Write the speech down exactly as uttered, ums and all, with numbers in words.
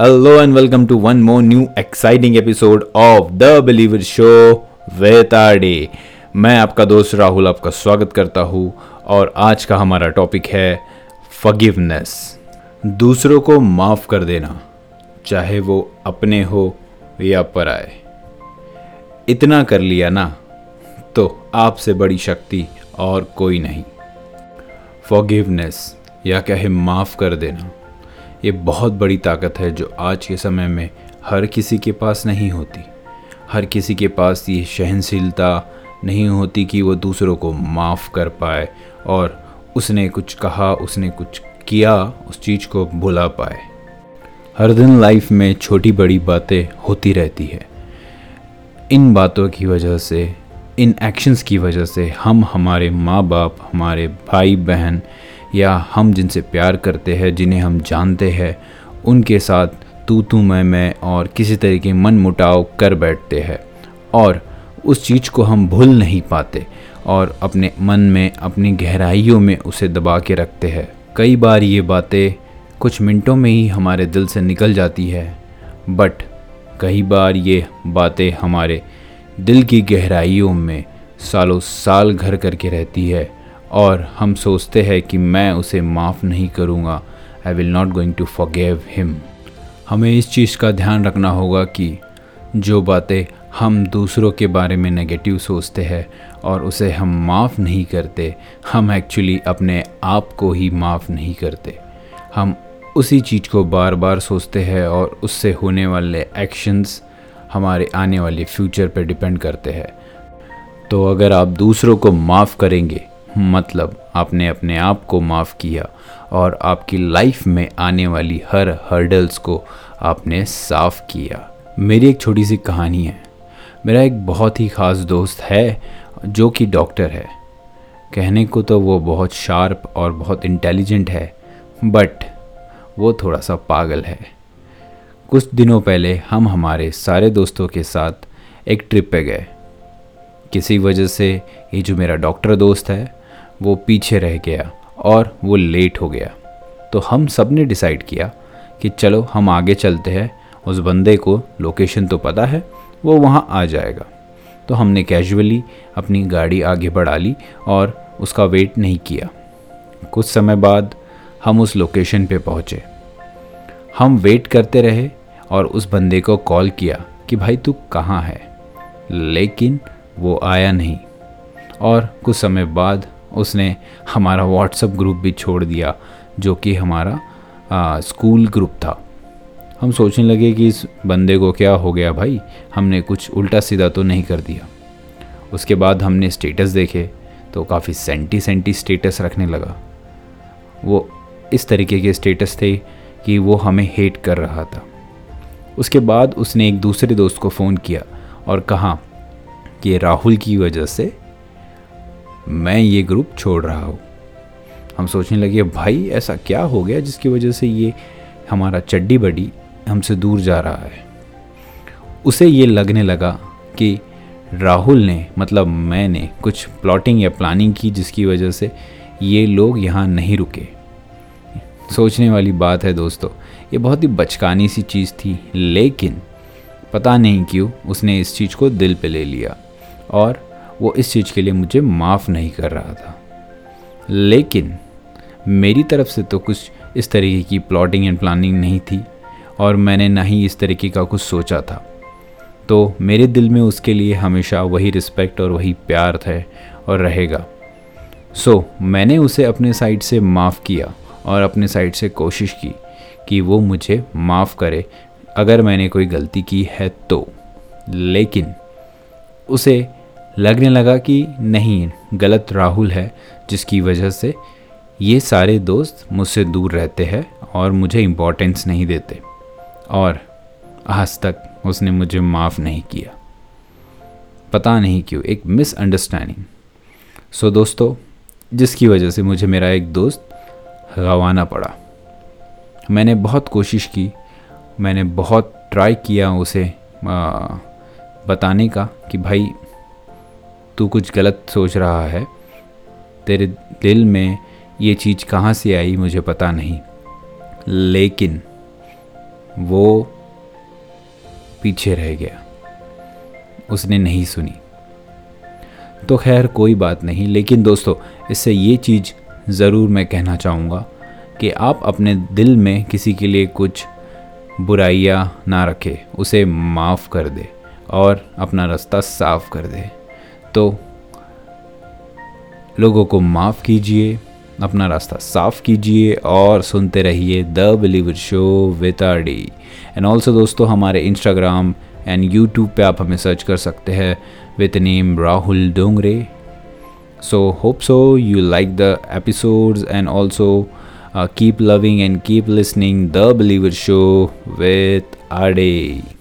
Hello and welcome to one more new exciting episode of the believer show with RD. मैं आपका दोस्त राहुल आपका स्वागत करता हूँ और आज का हमारा टॉपिक है फॉरगिवनेस, दूसरों को माफ़ कर देना, चाहे वो अपने हो या पराए। इतना कर लिया ना तो आपसे बड़ी शक्ति और कोई नहीं। फॉरगिवनेस या कहे माफ़ कर देना, ये बहुत बड़ी ताकत है जो आज के समय में हर किसी के पास नहीं होती। हर किसी के पास ये सहनशीलता नहीं होती कि वो दूसरों को माफ़ कर पाए और उसने कुछ कहा, उसने कुछ किया, उस चीज़ को भुला पाए। हर दिन लाइफ में छोटी बड़ी बातें होती रहती है। इन बातों की वजह से, इन एक्शंस की वजह से हम हमारे माँ बाप, हमारे भाई बहन या हम जिनसे प्यार करते हैं, जिन्हें हम जानते हैं, उनके साथ तू तू मैं मैं और किसी तरह के मन मुटाव कर बैठते हैं और उस चीज़ को हम भूल नहीं पाते और अपने मन में, अपनी गहराइयों में उसे दबा के रखते हैं। कई बार ये बातें कुछ मिनटों में ही हमारे दिल से निकल जाती है, बट कई बार ये बातें हमारे दिल की गहराइयों में सालों साल घर करके रहती है और हम सोचते हैं कि मैं उसे माफ़ नहीं करूँगा, I will not going to forgive him. हमें इस चीज़ का ध्यान रखना होगा कि जो बातें हम दूसरों के बारे में नेगेटिव सोचते हैं और उसे हम माफ़ नहीं करते, हम एक्चुअली अपने आप को ही माफ़ नहीं करते। हम उसी चीज़ को बार बार सोचते हैं और उससे होने वाले एक्शंस हमारे आने वाले फ्यूचर पर डिपेंड करते हैं। तो अगर आप दूसरों को माफ़ करेंगे, मतलब आपने अपने आप को माफ़ किया और आपकी लाइफ में आने वाली हर हर्डल्स को आपने साफ़ किया। मेरी एक छोटी सी कहानी है। मेरा एक बहुत ही ख़ास दोस्त है जो कि डॉक्टर है। कहने को तो वो बहुत शार्प और बहुत इंटेलिजेंट है, बट वो थोड़ा सा पागल है। कुछ दिनों पहले हम हमारे सारे दोस्तों के साथ एक ट्रिप पे गए। किसी वजह से ये जो मेरा डॉक्टर दोस्त है वो पीछे रह गया और वो लेट हो गया। तो हम सब ने डिसाइड किया कि चलो हम आगे चलते हैं, उस बंदे को लोकेशन तो पता है, वो वहाँ आ जाएगा। तो हमने कैजुअली अपनी गाड़ी आगे बढ़ा ली और उसका वेट नहीं किया। कुछ समय बाद हम उस लोकेशन पे पहुँचे। हम वेट करते रहे और उस बंदे को कॉल किया कि भाई तू कहाँ है, लेकिन वो आया नहीं। और कुछ समय बाद उसने हमारा व्हाट्सएप ग्रुप भी छोड़ दिया, जो कि हमारा आ, स्कूल ग्रुप था। हम सोचने लगे कि इस बंदे को क्या हो गया भाई, हमने कुछ उल्टा सीधा तो नहीं कर दिया। उसके बाद हमने स्टेटस देखे तो काफ़ी सेंटी सेंटी स्टेटस रखने लगा। वो इस तरीके के स्टेटस थे कि वो हमें हेट कर रहा था। उसके बाद उसने एक दूसरे दोस्त को फ़ोन किया और कहा कि राहुल की वजह से मैं ये ग्रुप छोड़ रहा हूँ। हम सोचने लगे भाई ऐसा क्या हो गया जिसकी वजह से ये हमारा चड्डी बड्डी हमसे दूर जा रहा है। उसे ये लगने लगा कि राहुल ने, मतलब मैंने कुछ प्लॉटिंग या प्लानिंग की जिसकी वजह से ये लोग यहाँ नहीं रुके। सोचने वाली बात है दोस्तों, ये बहुत ही बचकानी सी चीज़ थी, लेकिन पता नहीं क्यों उसने इस चीज़ को दिल पे ले लिया और वो इस चीज़ के लिए मुझे माफ़ नहीं कर रहा था। लेकिन मेरी तरफ से तो कुछ इस तरीके की प्लॉटिंग एंड प्लानिंग नहीं थी और मैंने ना ही इस तरीके का कुछ सोचा था। तो मेरे दिल में उसके लिए हमेशा वही रिस्पेक्ट और वही प्यार था और रहेगा। सो मैंने उसे अपने साइड से माफ़ किया और अपने साइड से कोशिश की कि वो मुझे माफ़ करे अगर मैंने कोई गलती की है तो। लेकिन उसे लगने लगा कि नहीं, गलत राहुल है जिसकी वजह से ये सारे दोस्त मुझसे दूर रहते हैं और मुझे इम्पोर्टेंस नहीं देते। और आज तक उसने मुझे माफ़ नहीं किया, पता नहीं क्यों, एक मिसअंडरस्टैंडिंग। सो दोस्तों, जिसकी वजह से मुझे मेरा एक दोस्त गंवाना पड़ा। मैंने बहुत कोशिश की, मैंने बहुत ट्राई किया उसे आ, बताने का कि भाई तू कुछ गलत सोच रहा है, तेरे दिल में ये चीज़ कहाँ से आई मुझे पता नहीं। लेकिन वो पीछे रह गया, उसने नहीं सुनी। तो खैर कोई बात नहीं, लेकिन दोस्तों इससे ये चीज़ ज़रूर मैं कहना चाहूँगा कि आप अपने दिल में किसी के लिए कुछ बुराइयाँ ना रखें, उसे माफ़ कर दे और अपना रास्ता साफ कर दे। तो लोगों को माफ़ कीजिए, अपना रास्ता साफ़ कीजिए और सुनते रहिए the believer show with R D. And also दोस्तों हमारे इंस्टाग्राम एंड यूट्यूब पे आप हमें सर्च कर सकते हैं with name Rahul Dongre. So hope so you like the episodes and also keep loving and keep listening the believer show with R D.